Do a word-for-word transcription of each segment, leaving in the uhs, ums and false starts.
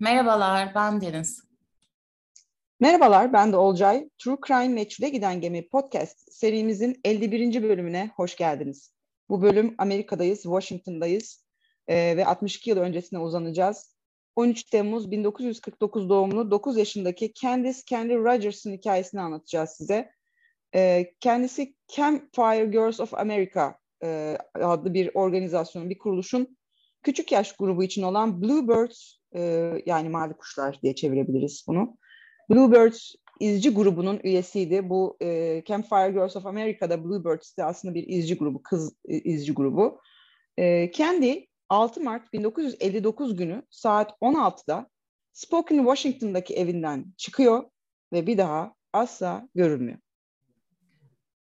Merhabalar, ben Deniz. Merhabalar, ben de Olcay. True Crime Meçhule Giden Gemi podcast serimizin elli birinci bölümüne hoş geldiniz. Bu bölüm Amerika'dayız, Washington'dayız e, ve altmış iki yıl öncesine uzanacağız. on üç Temmuz bin dokuz yüz kırk dokuz doğumlu dokuz yaşındaki Candice Candy Rogers'ın hikayesini anlatacağız size. E, kendisi Campfire Girls of America e, adlı bir organizasyonun, bir kuruluşun küçük yaş grubu için olan Bluebirds, e, yani mavi kuşlar diye çevirebiliriz bunu. Bluebirds izci grubunun üyesiydi. Bu e, Campfire Girls of America'da Bluebirds de aslında bir izci grubu, kız e, izci grubu. E, Candy altı Mart bin dokuz yüz elli dokuz günü saat on altıda Spokane, Washington'daki evinden çıkıyor ve bir daha asla görülmüyor.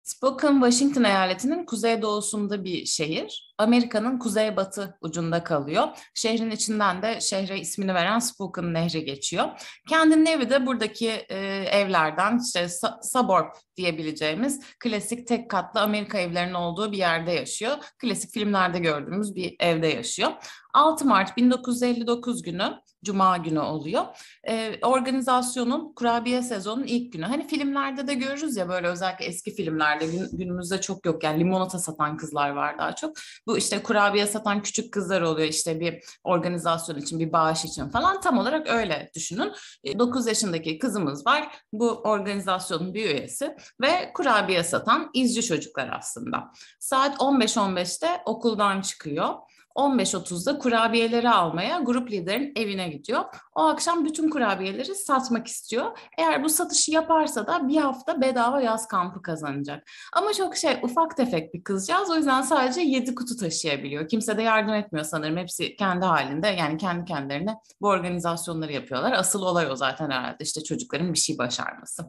Spokane, Washington eyaletinin kuzeydoğusunda bir şehir. Amerika'nın kuzeybatı ucunda kalıyor. Şehrin içinden de şehre ismini veren Spokane Nehri geçiyor. Candy'nin evi de buradaki e, evlerden, işte suburb diyebileceğimiz klasik tek katlı Amerika evlerinin olduğu bir yerde yaşıyor. Klasik filmlerde gördüğümüz bir evde yaşıyor. altı Mart bin dokuz yüz elli dokuz günü, Cuma günü oluyor. Ee, organizasyonun, kurabiye sezonunun ilk günü. Hani filmlerde de görürüz ya, böyle özellikle eski filmlerde, gün, günümüzde çok yok. Yani limonata satan kızlar var daha çok. Bu işte kurabiye satan küçük kızlar oluyor, işte bir organizasyon için, bir bağış için falan. Tam olarak öyle düşünün. dokuz yaşındaki kızımız var. Bu organizasyonun bir üyesi ve kurabiye satan izci çocuklar aslında. Saat on beş on beşte okuldan çıkıyor. on beş otuzda kurabiyeleri almaya grup liderin evine gidiyor. O akşam bütün kurabiyeleri satmak istiyor. Eğer bu satışı yaparsa da bir hafta bedava yaz kampı kazanacak. Ama çok şey, ufak tefek bir kızcağız. O yüzden sadece yedi kutu taşıyabiliyor. Kimse de yardım etmiyor sanırım. Hepsi kendi halinde, yani kendi kendilerine bu organizasyonları yapıyorlar. Asıl olay o zaten herhalde, işte çocukların bir şey başarması.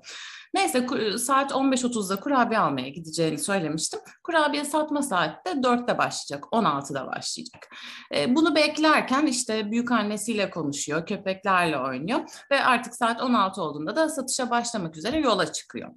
Neyse, saat on beş otuzda kurabiye almaya gideceğini söylemiştim. Kurabiye satma saati de dörtte başlayacak, on altıda başlayacak. Bunu beklerken işte büyükannesiyle konuşuyor, köpeklerle oynuyor ve artık saat on altı olduğunda da satışa başlamak üzere yola çıkıyor.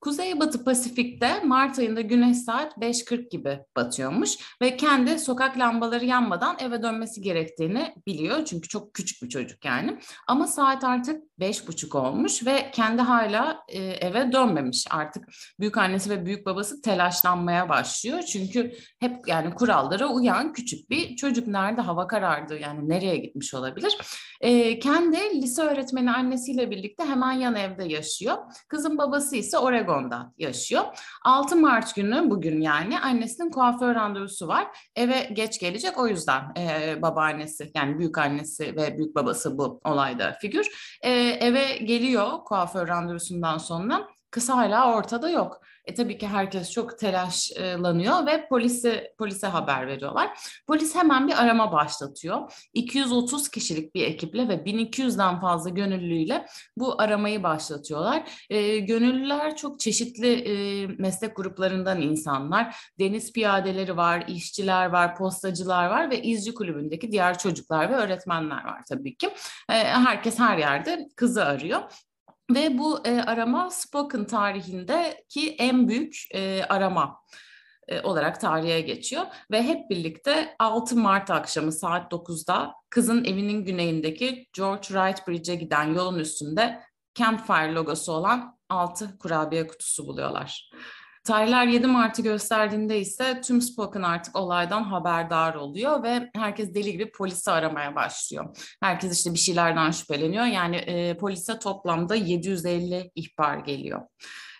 Kuzeybatı Pasifik'te Mart ayında güneş saat beş kırk gibi batıyormuş ve kendi sokak lambaları yanmadan eve dönmesi gerektiğini biliyor. Çünkü çok küçük bir çocuk yani. Ama saat artık beş buçuk olmuş ve kendi hala e, eve dönmemiş. Artık büyükannesi ve büyük babası telaşlanmaya başlıyor. Çünkü hep yani kurallara uyan küçük bir çocuk, nerede hava karardı, yani nereye gitmiş olabilir? E, kendi lise öğretmeni annesiyle birlikte hemen yan evde yaşıyor. Kızın babası ise oraya yaşıyor. altı Mart günü, bugün yani, annesinin kuaför randevusu var. Eve geç gelecek, o yüzden e, babaannesi, yani büyük annesi ve büyük babası bu olayda figür. E, eve geliyor kuaför randevusundan sonra. Kız hala ortada yok. E tabii ki herkes çok telaşlanıyor ve polisi polise haber veriyorlar. Polis hemen bir arama başlatıyor. iki yüz otuz kişilik bir ekiple ve bin iki yüzden fazla gönüllüyle bu aramayı başlatıyorlar. E, gönüllüler çok çeşitli e, meslek gruplarından insanlar. Deniz piyadeleri var, işçiler var, postacılar var ve izci kulübündeki diğer çocuklar ve öğretmenler var tabii ki. E, herkes her yerde kızı arıyor. Ve bu e, arama Spokane tarihindeki en büyük e, arama e, olarak tarihe geçiyor. Ve hep birlikte altı Mart akşamı saat dokuzda kızın evinin güneyindeki George Wright Bridge'e giden yolun üstünde Campfire logosu olan altı kurabiye kutusu buluyorlar. Tarihler yedi Mart'ı gösterdiğinde ise tüm Spokane artık olaydan haberdar oluyor ve herkes deli gibi polisi aramaya başlıyor. Herkes işte bir şeylerden şüpheleniyor. Yani e, polise toplamda yedi yüz elli ihbar geliyor.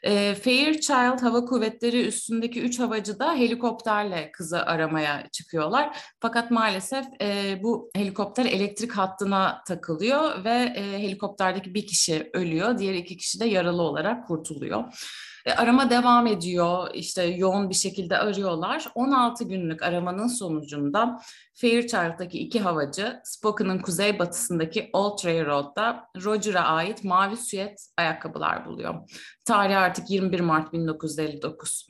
E, Fairchild Hava Kuvvetleri üstündeki üç havacı da helikopterle kızı aramaya çıkıyorlar. Fakat maalesef e, bu helikopter elektrik hattına takılıyor ve e, helikopterdeki bir kişi ölüyor. Diğer iki kişi de yaralı olarak kurtuluyor. Arama devam ediyor, işte yoğun bir şekilde arıyorlar. on altı günlük aramanın sonucunda Fairchild'daki iki havacı Spokane'ın kuzeybatısındaki Old Road'da Roger'a ait mavi süet ayakkabılar buluyor. Tarih artık yirmi bir Mart bin dokuz yüz elli dokuz.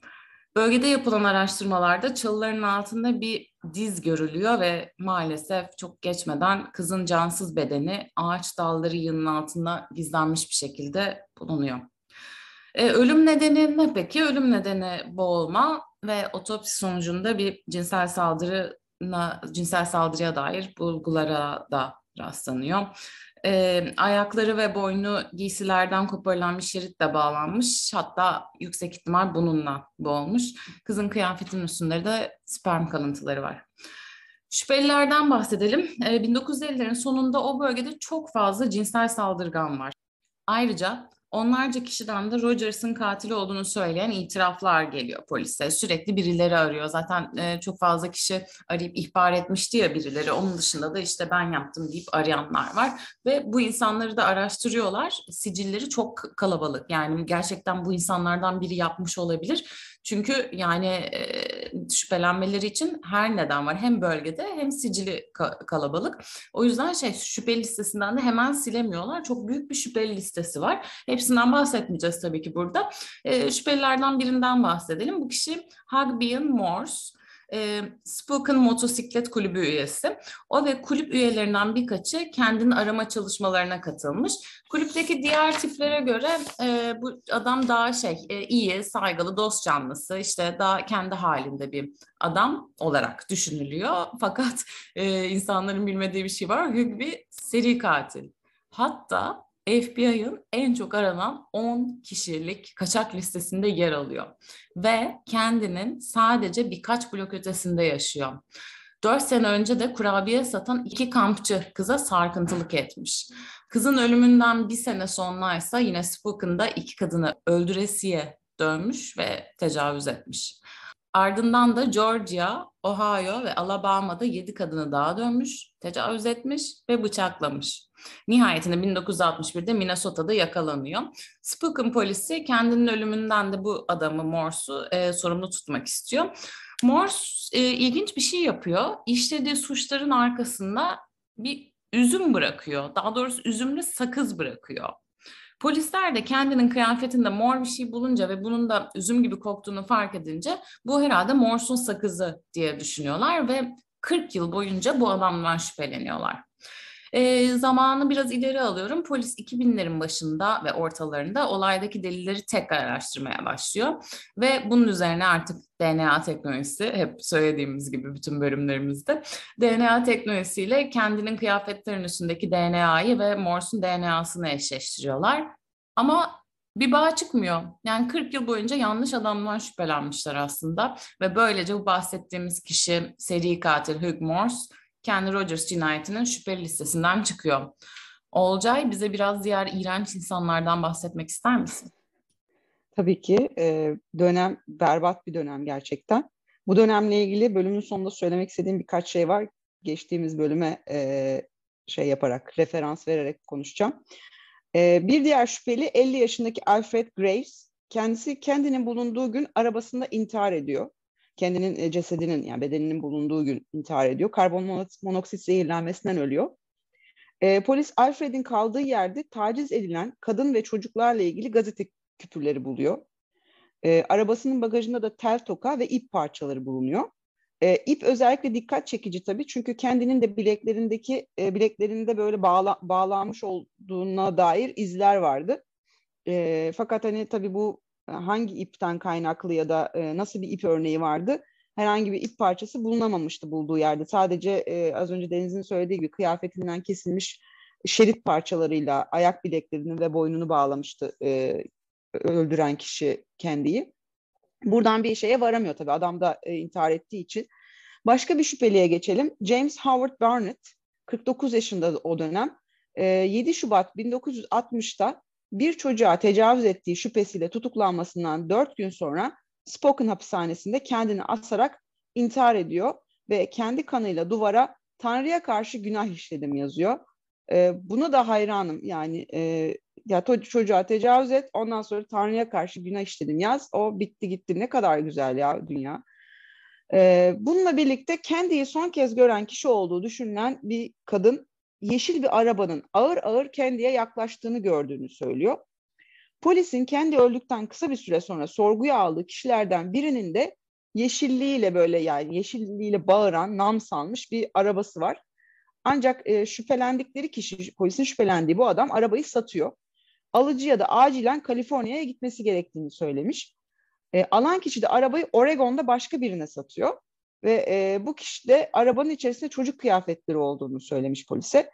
Bölgede yapılan araştırmalarda çalıların altında bir diz görülüyor ve maalesef çok geçmeden kızın cansız bedeni ağaç dalları yığının altında gizlenmiş bir şekilde bulunuyor. Ee, ölüm nedeni ne peki? Ölüm nedeni boğulma ve otopsi sonucunda bir cinsel saldırına, cinsel saldırıya dair bulgulara da rastlanıyor. E, ayakları ve boynu giysilerden koparılan bir şeritle bağlanmış. Hatta yüksek ihtimal bununla boğulmuş. Kızın kıyafetinin üstünde de sperm kalıntıları var. Şüphelilerden bahsedelim. E, bin dokuz yüz ellilerin sonunda o bölgede çok fazla cinsel saldırgan var. Ayrıca onlarca kişiden de Rogers'ın katili olduğunu söyleyen itiraflar geliyor polise. Sürekli birileri arıyor. Zaten e, çok fazla kişi arayıp ihbar etmişti ya birileri. Onun dışında da işte ben yaptım deyip arayanlar var. Ve bu insanları da araştırıyorlar. Sicilleri çok kalabalık. Yani gerçekten bu insanlardan biri yapmış olabilir. Çünkü yani e, şüphelenmeleri için her neden var. Hem bölgede hem sicili ka- kalabalık. O yüzden şey şüpheli listesinden de hemen silemiyorlar. Çok büyük bir şüpheli listesi var. Hepsinden bahsetmeyeceğiz tabii ki burada. E, şüphelilerden birinden bahsedelim. Bu kişi Hugh Bion Morse. E, Spokane Motosiklet Kulübü üyesi. O ve kulüp üyelerinden birkaçı kendini arama çalışmalarına katılmış. Kulüpteki diğer tiplere göre e, bu adam daha şey e, iyi, saygılı, dost canlısı, işte daha kendi halinde bir adam olarak düşünülüyor. Fakat e, insanların bilmediği bir şey var. Hugh bir seri katil. Hatta F B I'ın en çok aranan on kişilik kaçak listesinde yer alıyor ve kendinin sadece birkaç blok ötesinde yaşıyor. Dört sene önce de kurabiye satan iki kampçı kıza sarkıntılık etmiş. Kızın ölümünden bir sene sonraysa yine Spokane'da iki kadını öldüresiye dövmüş ve tecavüz etmiş. Ardından da Georgia, Ohio ve Alabama'da yedi kadını daha dövmüş, tecavüz etmiş ve bıçaklamış. Nihayetinde bin dokuz yüz altmış birde Minnesota'da yakalanıyor. Spokane polisi kendinin ölümünden de bu adamı Morse'u e, sorumlu tutmak istiyor. Morse e, ilginç bir şey yapıyor. İşlediği suçların arkasında bir üzüm bırakıyor. Daha doğrusu üzümlü sakız bırakıyor. Polisler de kendinin kıyafetinde mor bir şey bulunca ve bunun da üzüm gibi koktuğunu fark edince bu herhalde Morse'un sakızı diye düşünüyorlar ve kırk yıl boyunca bu adamdan şüpheleniyorlar. E, zamanı biraz ileri alıyorum. Polis iki binlerin başında ve ortalarında olaydaki delilleri tekrar araştırmaya başlıyor. Ve bunun üzerine artık D N A teknolojisi, hep söylediğimiz gibi bütün bölümlerimizde, D N A teknolojisiyle kendinin kıyafetlerin üstündeki D N A'yı ve Morse'un D N A'sını eşleştiriyorlar. Ama bir bağ çıkmıyor. Yani kırk yıl boyunca yanlış adamdan şüphelenmişler aslında. Ve böylece bu bahsettiğimiz kişi, seri katil Hugh Morse, Candy Rogers cinayetinin şüpheli listesinden çıkıyor. Olcay, bize biraz diğer iğrenç insanlardan bahsetmek ister misin? Tabii ki. E, dönem berbat bir dönem gerçekten. Bu dönemle ilgili bölümün sonunda söylemek istediğim birkaç şey var. Geçtiğimiz bölüme e, şey yaparak, referans vererek konuşacağım. E, bir diğer şüpheli elli yaşındaki Alfred Graves. Kendisi kendinin bulunduğu gün arabasında intihar ediyor. Kendinin cesedinin, yani bedeninin bulunduğu gün intihar ediyor. Karbon monoksit zehirlenmesinden ölüyor. E, polis Alfred'in kaldığı yerde taciz edilen kadın ve çocuklarla ilgili gazete küpürleri buluyor. E, arabasının bagajında da tel toka ve ip parçaları bulunuyor. E, ip özellikle dikkat çekici tabii, çünkü kendinin de bileklerindeki e, bileklerinde böyle bağla, bağlanmış olduğuna dair izler vardı. E, fakat hani tabii bu hangi ipten kaynaklı ya da e, nasıl bir ip örneği vardı? Herhangi bir ip parçası bulunamamıştı bulduğu yerde. Sadece e, az önce Deniz'in söylediği gibi kıyafetinden kesilmiş şerit parçalarıyla ayak bileklerini ve boynunu bağlamıştı e, öldüren kişi Candy'yi. Buradan bir şeye varamıyor tabii, adam da e, intihar ettiği için. Başka bir şüpheliye geçelim. James Howard Barnett, kırk dokuz yaşında o dönem. E, yedi Şubat bin dokuz yüz altmışta bir çocuğa tecavüz ettiği şüphesiyle tutuklanmasından dört gün sonra Spokane hapishanesinde kendini asarak intihar ediyor ve kendi kanıyla duvara "Tanrı'ya karşı günah işledim" yazıyor. Ee, buna da hayranım yani, e, ya to- çocuğa tecavüz et, ondan sonra "Tanrı'ya karşı günah işledim" yaz. O bitti gitti, ne kadar güzel ya dünya. Ee, bununla birlikte Candy'yi son kez gören kişi olduğu düşünülen bir kadın, yeşil bir arabanın ağır ağır Candy'ye yaklaştığını gördüğünü söylüyor. Polisin Candy öldükten kısa bir süre sonra sorguya aldığı kişilerden birinin de yeşilliğiyle böyle yani yeşilliğiyle bağıran, nam salmış bir arabası var. Ancak e, şüphelendikleri kişi, polisin şüphelendiği bu adam arabayı satıyor. Alıcıya da acilen Kaliforniya'ya gitmesi gerektiğini söylemiş. E, alan kişi de arabayı Oregon'da başka birine satıyor. Ve e, bu kişi de arabanın içerisinde çocuk kıyafetleri olduğunu söylemiş polise.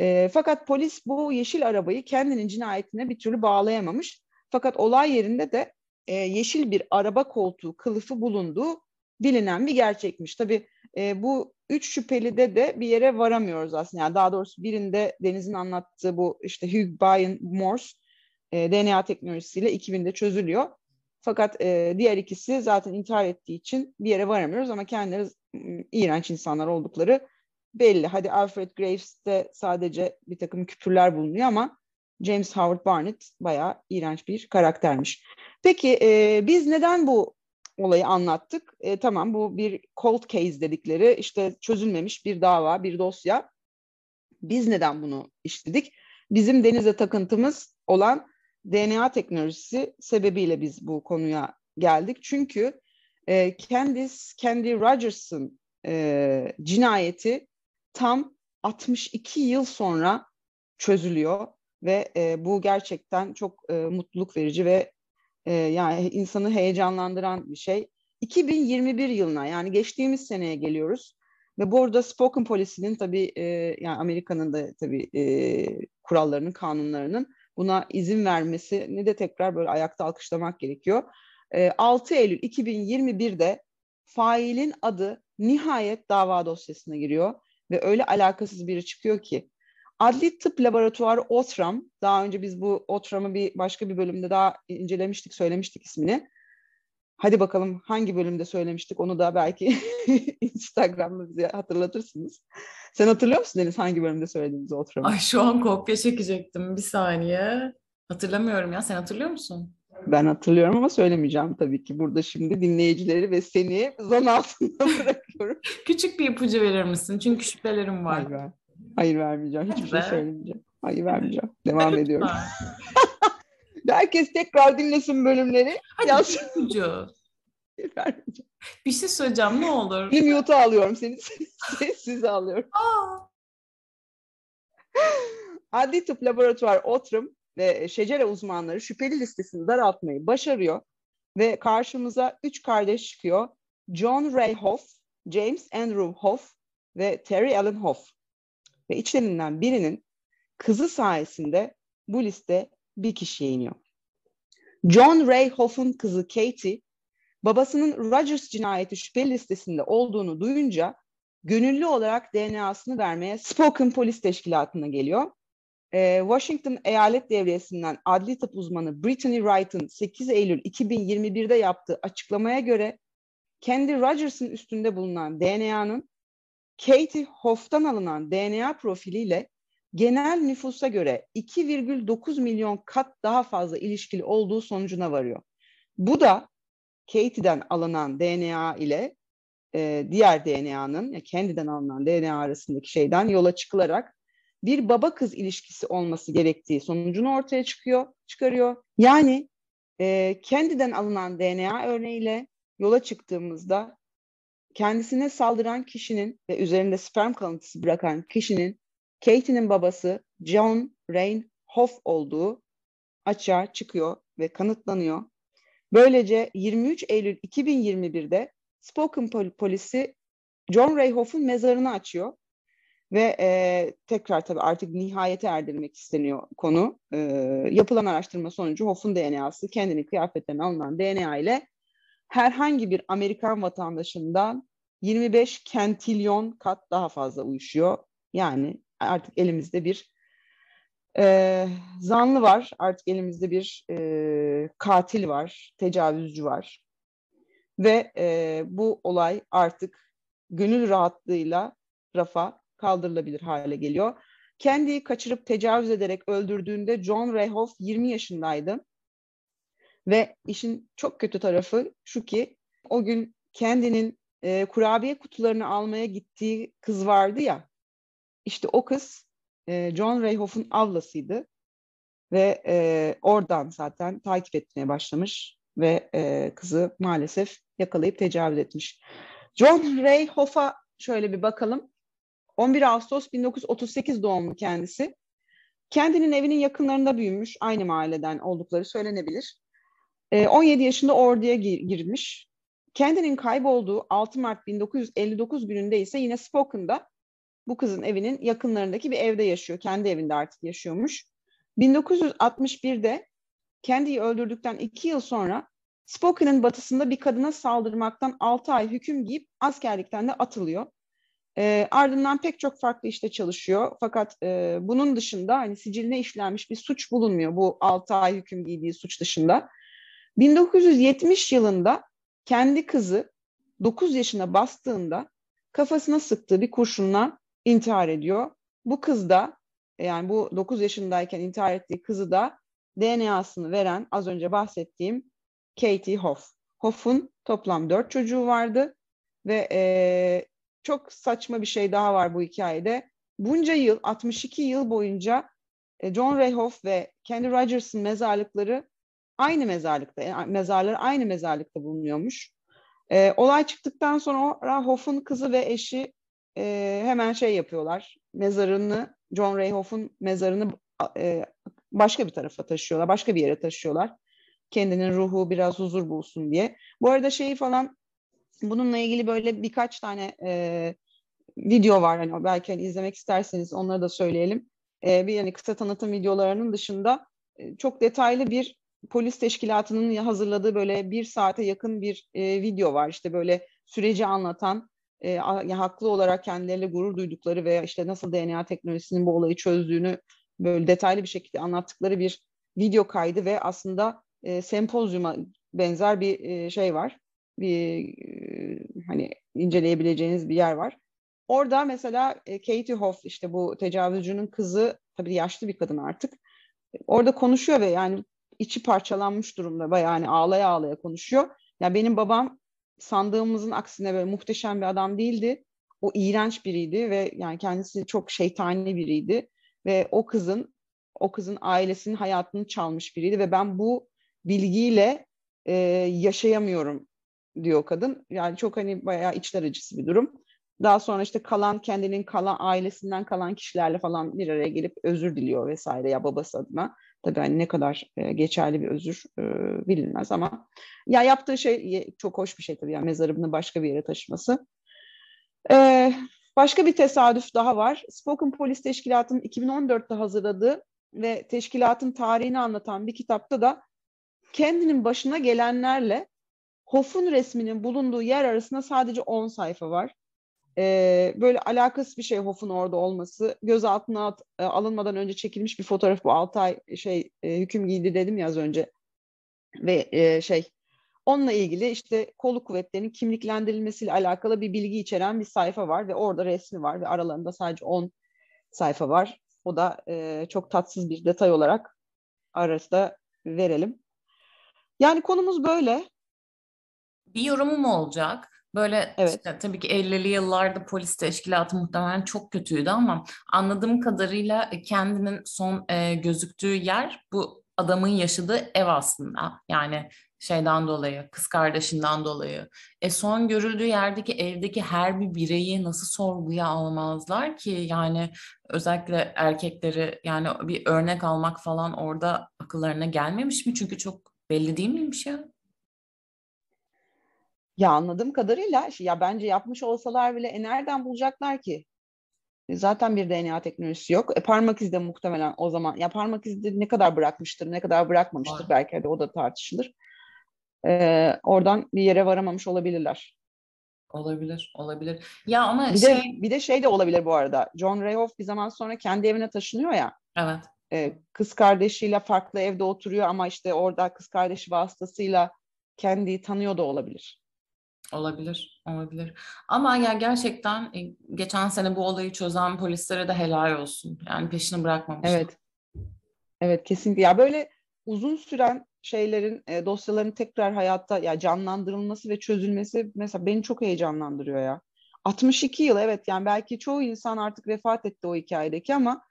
E, fakat polis bu yeşil arabayı kendinin cinayetine bir türlü bağlayamamış. Fakat olay yerinde de e, yeşil bir araba koltuğu kılıfı bulunduğu bilinen bir gerçekmiş. Tabii e, bu üç şüphelide de bir yere varamıyoruz aslında. Yani daha doğrusu birinde Deniz'in anlattığı bu işte Hugh Bion Morse e, D N A teknolojisiyle iki binde çözülüyor. Fakat e, diğer ikisi zaten intihar ettiği için bir yere varamıyoruz ama kendileri iğrenç insanlar oldukları belli. Hadi Alfred Graves'te sadece bir takım küpürler bulunuyor ama James Howard Barnett bayağı iğrenç bir karaktermiş. Peki e, biz neden bu olayı anlattık? E, tamam, bu bir cold case dedikleri işte çözülmemiş bir dava, bir dosya. Biz neden bunu işledik? Bizim Deniz'e takıntımız olan D N A teknolojisi sebebiyle biz bu konuya geldik. Çünkü e, Candice Candy Rogers'ın e, cinayeti tam altmış iki yıl sonra çözülüyor ve e, bu gerçekten çok e, mutluluk verici ve e, yani insanı heyecanlandıran bir şey. iki bin yirmi bir yılına, yani geçtiğimiz seneye geliyoruz ve bu arada Spokane polisinin tabii e, yani Amerika'nın da tabii e, kurallarının, kanunlarının buna izin vermesini de tekrar böyle ayakta alkışlamak gerekiyor. altı Eylül iki bin yirmi bir'de failin adı nihayet dava dosyasına giriyor ve öyle alakasız biri çıkıyor ki. Adli Tıp Laboratuvarı Othram, daha önce biz bu Othram'ı bir başka bir bölümde daha incelemiştik, söylemiştik ismini. Hadi bakalım hangi bölümde söylemiştik, onu da belki Instagram'da bize hatırlatırsınız. Sen hatırlıyor musun Deniz hangi bölümde söylediğimizi Othram'ı? Ay şu an kopya çekecektim, bir saniye. Hatırlamıyorum ya, sen hatırlıyor musun? Ben hatırlıyorum ama söylemeyeceğim tabii ki. Burada şimdi dinleyicileri ve seni zan altında bırakıyorum. Küçük bir ipucu verir misin? Çünkü şüphelerim var. Hayır, ver. Hayır vermeyeceğim, hiçbir şey söylemeyeceğim. Hayır vermeyeceğim, devam ediyorum. Herkes tekrar dinlesin bölümleri. Hadi ipucu. Bir şey söyleyeceğim, ne olur. Bir mute'u alıyorum seni. Sessiz alıyorum. Aa. Adli Tıp Laboratuvar Othram ve şecere uzmanları şüpheli listesini daraltmayı başarıyor ve karşımıza üç kardeş çıkıyor. John Ray Hoff, James Andrew Hoff ve Terry Allen Hoff. Ve içlerinden birinin kızı sayesinde bu liste bir kişiye iniyor. John Ray Hoff'un kızı Katie, babasının Rogers cinayeti şüpheli listesinde olduğunu duyunca gönüllü olarak D N A'sını vermeye Spokane Polis Teşkilatı'na geliyor. Ee, Washington Eyalet Devriyesi'nden adli tıp uzmanı Brittany Wright'ın sekiz Eylül iki bin yirmi bir'de yaptığı açıklamaya göre Candy Rogers'ın üstünde bulunan D N A'nın Katie Hoff'tan alınan D N A profiliyle genel nüfusa göre iki virgül dokuz milyon kat daha fazla ilişkili olduğu sonucuna varıyor. Bu da Katie'den alınan D N A ile e, diğer D N A'nın, yani Candy'den alınan D N A arasındaki şeyden yola çıkılarak bir baba kız ilişkisi olması gerektiği sonucunu ortaya çıkıyor, çıkarıyor. Yani e, Candy'den alınan D N A örneğiyle yola çıktığımızda kendisine saldıran kişinin ve üzerinde sperm kalıntısı bırakan kişinin Katie'nin babası John Reinhoff olduğu açığa çıkıyor ve kanıtlanıyor. Böylece yirmi üç Eylül iki bin yirmi bir'de Spokane polisi John Reinhoff'un mezarını açıyor ve e, tekrar tabii artık nihayete erdirmek isteniyor konu. E, yapılan araştırma sonucu Hoff'un D N A'sı kendini kıyafetlerine alınan D N A ile herhangi bir Amerikan vatandaşından yirmi beş kentilyon kat daha fazla uyuşuyor. Yani artık elimizde bir e, zanlı var, artık elimizde bir e, katil var, tecavüzcü var. Ve e, bu olay artık gönül rahatlığıyla rafa kaldırılabilir hale geliyor. Candy'yi kaçırıp tecavüz ederek öldürdüğünde John Reinhoff yirmi yaşındaydı. Ve işin çok kötü tarafı şu ki o gün Candy'nin e, kurabiye kutularını almaya gittiği kız vardı ya. İşte o kız John Reinhoff'un avlasıydı ve e, oradan zaten takip etmeye başlamış ve e, kızı maalesef yakalayıp tecavüz etmiş. John Reinhoff'a şöyle bir bakalım. on bir Ağustos bin dokuz yüz otuz sekiz doğumlu kendisi. Kendinin evinin yakınlarında büyümüş, aynı mahalleden oldukları söylenebilir. E, on yedi yaşında orduya gir- girmiş. Kendinin kaybolduğu altı Mart bin dokuz yüz elli dokuz gününde ise yine Spokane'da bu kızın evinin yakınlarındaki bir evde yaşıyor. Kendi evinde artık yaşıyormuş. bin dokuz yüz altmış birde Candy'yi öldürdükten iki yıl sonra Spokane'ın batısında bir kadına saldırmaktan altı ay hüküm giyip askerlikten de atılıyor. E, ardından pek çok farklı işte çalışıyor. Fakat e, bunun dışında hani siciline işlenmiş bir suç bulunmuyor bu altı ay hüküm giydiği suç dışında. bin dokuz yüz yetmiş yılında kendi kızı dokuz yaşına bastığında kafasına sıktığı bir kurşunla intihar ediyor. Bu kız da, yani bu dokuz yaşındayken intihar ettiği kızı da D N A'sını veren az önce bahsettiğim Katie Hoff. Hoff'un toplam dört çocuğu vardı ve e, çok saçma bir şey daha var bu hikayede. Bunca yıl, altmış iki yıl boyunca John Ray Hoff ve Candy Rogers'ın mezarlıkları aynı mezarlıkta, mezarları aynı mezarlıkta bulunuyormuş. E, olay çıktıktan sonra Hoff'un kızı ve eşi e, hemen şey yapıyorlar. Mezarını, John Ray Hoff'un mezarını e, başka bir tarafa taşıyorlar, başka bir yere taşıyorlar. Kendinin ruhu biraz huzur bulsun diye. Bu arada şeyi falan, bununla ilgili böyle birkaç tane e, video var. Hani belki hani izlemek isterseniz onları da söyleyelim. E, bir yani kısa tanıtım videolarının dışında e, çok detaylı bir polis teşkilatının hazırladığı böyle bir saate yakın bir e, video var. İşte böyle süreci anlatan, e, haklı olarak kendileriyle gurur duydukları veya işte nasıl D N A teknolojisinin bu olayı çözdüğünü böyle detaylı bir şekilde anlattıkları bir video kaydı ve aslında e, sempozyuma benzer bir e, şey var. Bir e, hani inceleyebileceğiniz bir yer var. Orada mesela e, Katie Hoff, işte bu tecavüzcünün kızı, tabii yaşlı bir kadın artık. Orada konuşuyor ve yani içi parçalanmış durumda, bayağı hani ağlaya ağlaya konuşuyor. Ya yani benim babam sandığımızın aksine böyle muhteşem bir adam değildi. O iğrenç biriydi ve yani kendisi çok şeytani biriydi ve o kızın o kızın ailesinin hayatını çalmış biriydi ve ben bu bilgiyle e, yaşayamıyorum diyor kadın. Yani çok hani bayağı içler acısı bir durum. Daha sonra işte kalan kendinin kalan ailesinden kalan kişilerle falan bir araya gelip özür diliyor vesaire, ya babası adına. Tabii hani ne kadar e, geçerli bir özür e, bilinmez ama ya yaptığı şey çok hoş bir şey tabii, yani mezarını başka bir yere taşıması. E, başka bir tesadüf daha var. Spokane Polis Teşkilatı'nın iki bin on dörtte hazırladığı ve teşkilatın tarihini anlatan bir kitapta da kendinin başına gelenlerle Hoff'un resminin bulunduğu yer arasında sadece on sayfa var. Ee, böyle alakasız bir şey Hoff'un orada olması. Gözaltına at, e, alınmadan önce çekilmiş bir fotoğraf, bu altı ay şey e, hüküm giydi dedim ya az önce. Ve e, şey onunla ilgili işte kolluk kuvvetlerinin kimliklendirilmesiyle alakalı bir bilgi içeren bir sayfa var ve orada resmi var ve aralarında sadece on sayfa var. O da e, çok tatsız bir detay olarak arasında verelim. Yani konumuz böyle. Bir yorumum olacak. Böyle evet. işte, tabii ki ellili yıllarda polis teşkilatı muhtemelen çok kötüydü ama anladığım kadarıyla kendinin son e, gözüktüğü yer bu adamın yaşadığı ev aslında. Yani şeyden dolayı, kız kardeşinden dolayı. E, son görüldüğü yerdeki evdeki her bir bireyi nasıl sorguya almazlar ki? Yani özellikle erkekleri, yani bir örnek almak falan orada akıllarına gelmemiş mi? Çünkü çok belli değil miymiş ya? Ya anladığım kadarıyla ya bence yapmış olsalar bile e nereden bulacaklar ki? Zaten bir D N A teknolojisi yok. E parmak izi de muhtemelen o zaman. Ya parmak izi de ne kadar bırakmıştır, ne kadar bırakmamıştır, belki de o da tartışılır. E, oradan bir yere varamamış olabilirler. Olabilir, olabilir. Ya ama bir şey... de bir de şey de olabilir bu arada. John Ray Hoff bir zaman sonra kendi evine taşınıyor ya. Evet. E, kız kardeşiyle farklı evde oturuyor ama işte orada kız kardeşi vasıtasıyla Candy'yi tanıyor da olabilir. Olabilir, olabilir. Ama ya gerçekten geçen sene bu olayı çözen polislere de helal olsun. Yani peşini bırakmamışlar. Evet, evet kesinlikle. Ya böyle uzun süren şeylerin, dosyaların tekrar hayatta ya canlandırılması ve çözülmesi mesela beni çok heyecanlandırıyor ya. altmış iki yıl, evet, yani belki çoğu insan artık vefat etti o hikayedeki ama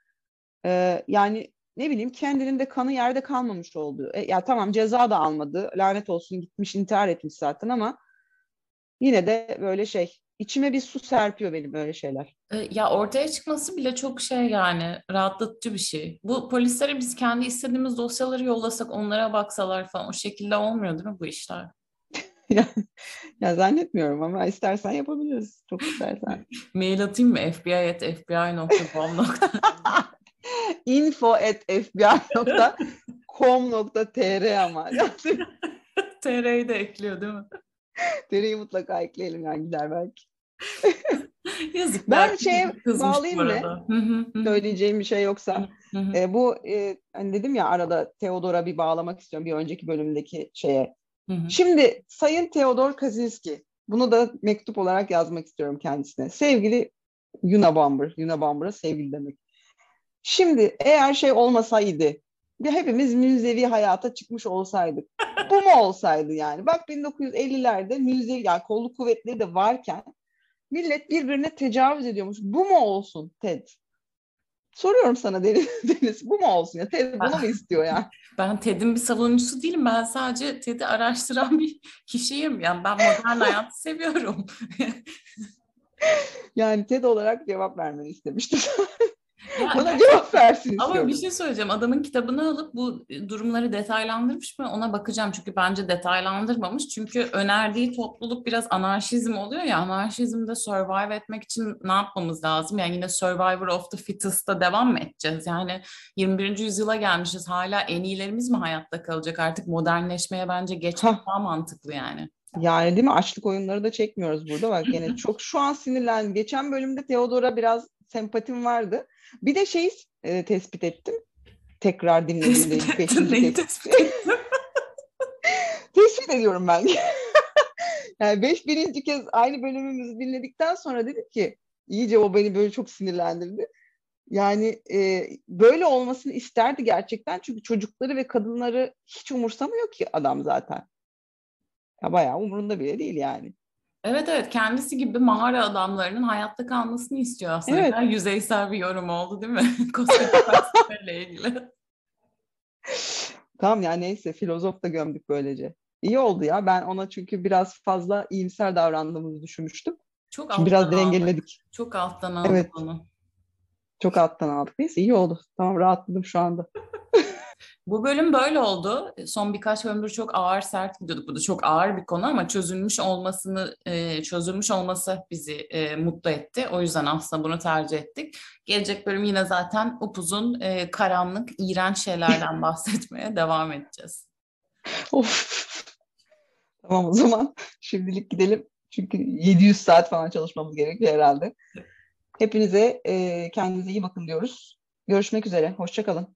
e, yani ne bileyim, kendinin de kanı yerde kalmamış oldu. E, ya tamam, ceza da almadı. Lanet olsun, gitmiş intihar etmiş zaten ama yine de böyle şey, içime bir su serpiyor benim böyle şeyler. Ya ortaya çıkması bile çok şey, yani rahatlatıcı bir şey. Bu polislere biz kendi istediğimiz dosyaları yollasak, onlara baksalar falan, o şekilde olmuyor değil mi bu işler? Ya zannetmiyorum ama istersen yapabiliriz. Çok istersen. Mail atayım mı? f b i at f b i nokta com nokta t r info at f b i nokta com nokta t r ama. T R'yi de ekliyor değil mi? T R'yi mutlaka ekleyelim yani, gider belki. Yazık, ben şeye bağlayayım mı? Söyleyeceğim bir şey yoksa. e, bu e, hani dedim ya arada Theodor'a bir bağlamak istiyorum. Bir önceki bölümdeki şeye. Şimdi Sayın Theodor Kaczynski. Bunu da mektup olarak yazmak istiyorum kendisine. Sevgili Yuna Bamber. Yuna Bamber'a sevgili demek. Şimdi eğer şey olmasaydı, ya hepimiz münzevi hayata çıkmış olsaydık. Bu mu olsaydı yani? Bak bin dokuz yüz ellilerde münzevi, yani kolluk kuvvetleri de varken millet birbirine tecavüz ediyormuş. Bu mu olsun Ted? Soruyorum sana Deniz, Deniz bu mu olsun ya? Ted bunu mu istiyor ya? Ben Ted'in bir savunucusu değilim. Ben sadece Ted'i araştıran bir kişiyim. Yani ben modern hayatı seviyorum. Yani Ted olarak cevap vermeni istemiştim. Yani, bana cevap versin istiyorum. Ama bir şey söyleyeceğim. Adamın kitabını alıp bu durumları detaylandırmış mı? Ona bakacağım. Çünkü bence detaylandırmamış. Çünkü önerdiği topluluk biraz anarşizm oluyor ya. Anarşizmde survive etmek için ne yapmamız lazım? Yani yine survivor of the fittest'ta devam mı edeceğiz? Yani yirmi birinci yüzyıla gelmişiz. Hala en iyilerimiz mi hayatta kalacak? Artık modernleşmeye bence geçmek daha mantıklı yani. Yani değil mi? Açlık oyunları da çekmiyoruz burada. Bak yine çok şu an sinirlendim. Geçen bölümde Theodor'a biraz sempatim vardı. Bir de şeyi e, tespit ettim. Tekrar dinlediğimde beşinci tespit ettim. Tespit ediyorum ben. Yani beş birinci kez aynı bölümümüzü dinledikten sonra dedim ki iyice o beni böyle çok sinirlendirdi. Yani e, böyle olmasını isterdi gerçekten. Çünkü çocukları ve kadınları hiç umursamıyor ki adam zaten. Ya bayağı umurunda bile değil yani. Evet evet, kendisi gibi mağara adamlarının hayatta kalmasını istiyor aslında. Evet. Yüzeysel bir yorum oldu değil mi? Kosmetikasyonlarla ilgili. Tamam ya, neyse, filozof da gömdük böylece. İyi oldu ya, ben ona çünkü biraz fazla iyimser davrandığımızı düşünmüştüm. Çok alttan biraz dengeledik. Çok alttan aldık evet. Onu. Çok alttan aldık. Neyse, iyi oldu. Tamam, rahatladım şu anda. Bu bölüm böyle oldu. Son birkaç bölümdür çok ağır, sert gidiyorduk. Bu da çok ağır bir konu ama çözülmüş olmasını, çözülmüş olması bizi mutlu etti. O yüzden aslında bunu tercih ettik. Gelecek bölüm yine zaten upuzun, karanlık, iğrenç şeylerden bahsetmeye devam edeceğiz. Of. Tamam o zaman şimdilik gidelim. Çünkü yedi yüz saat falan çalışmamız gerekiyor herhalde. Hepinize kendinize iyi bakın diyoruz. Görüşmek üzere. Hoşça kalın.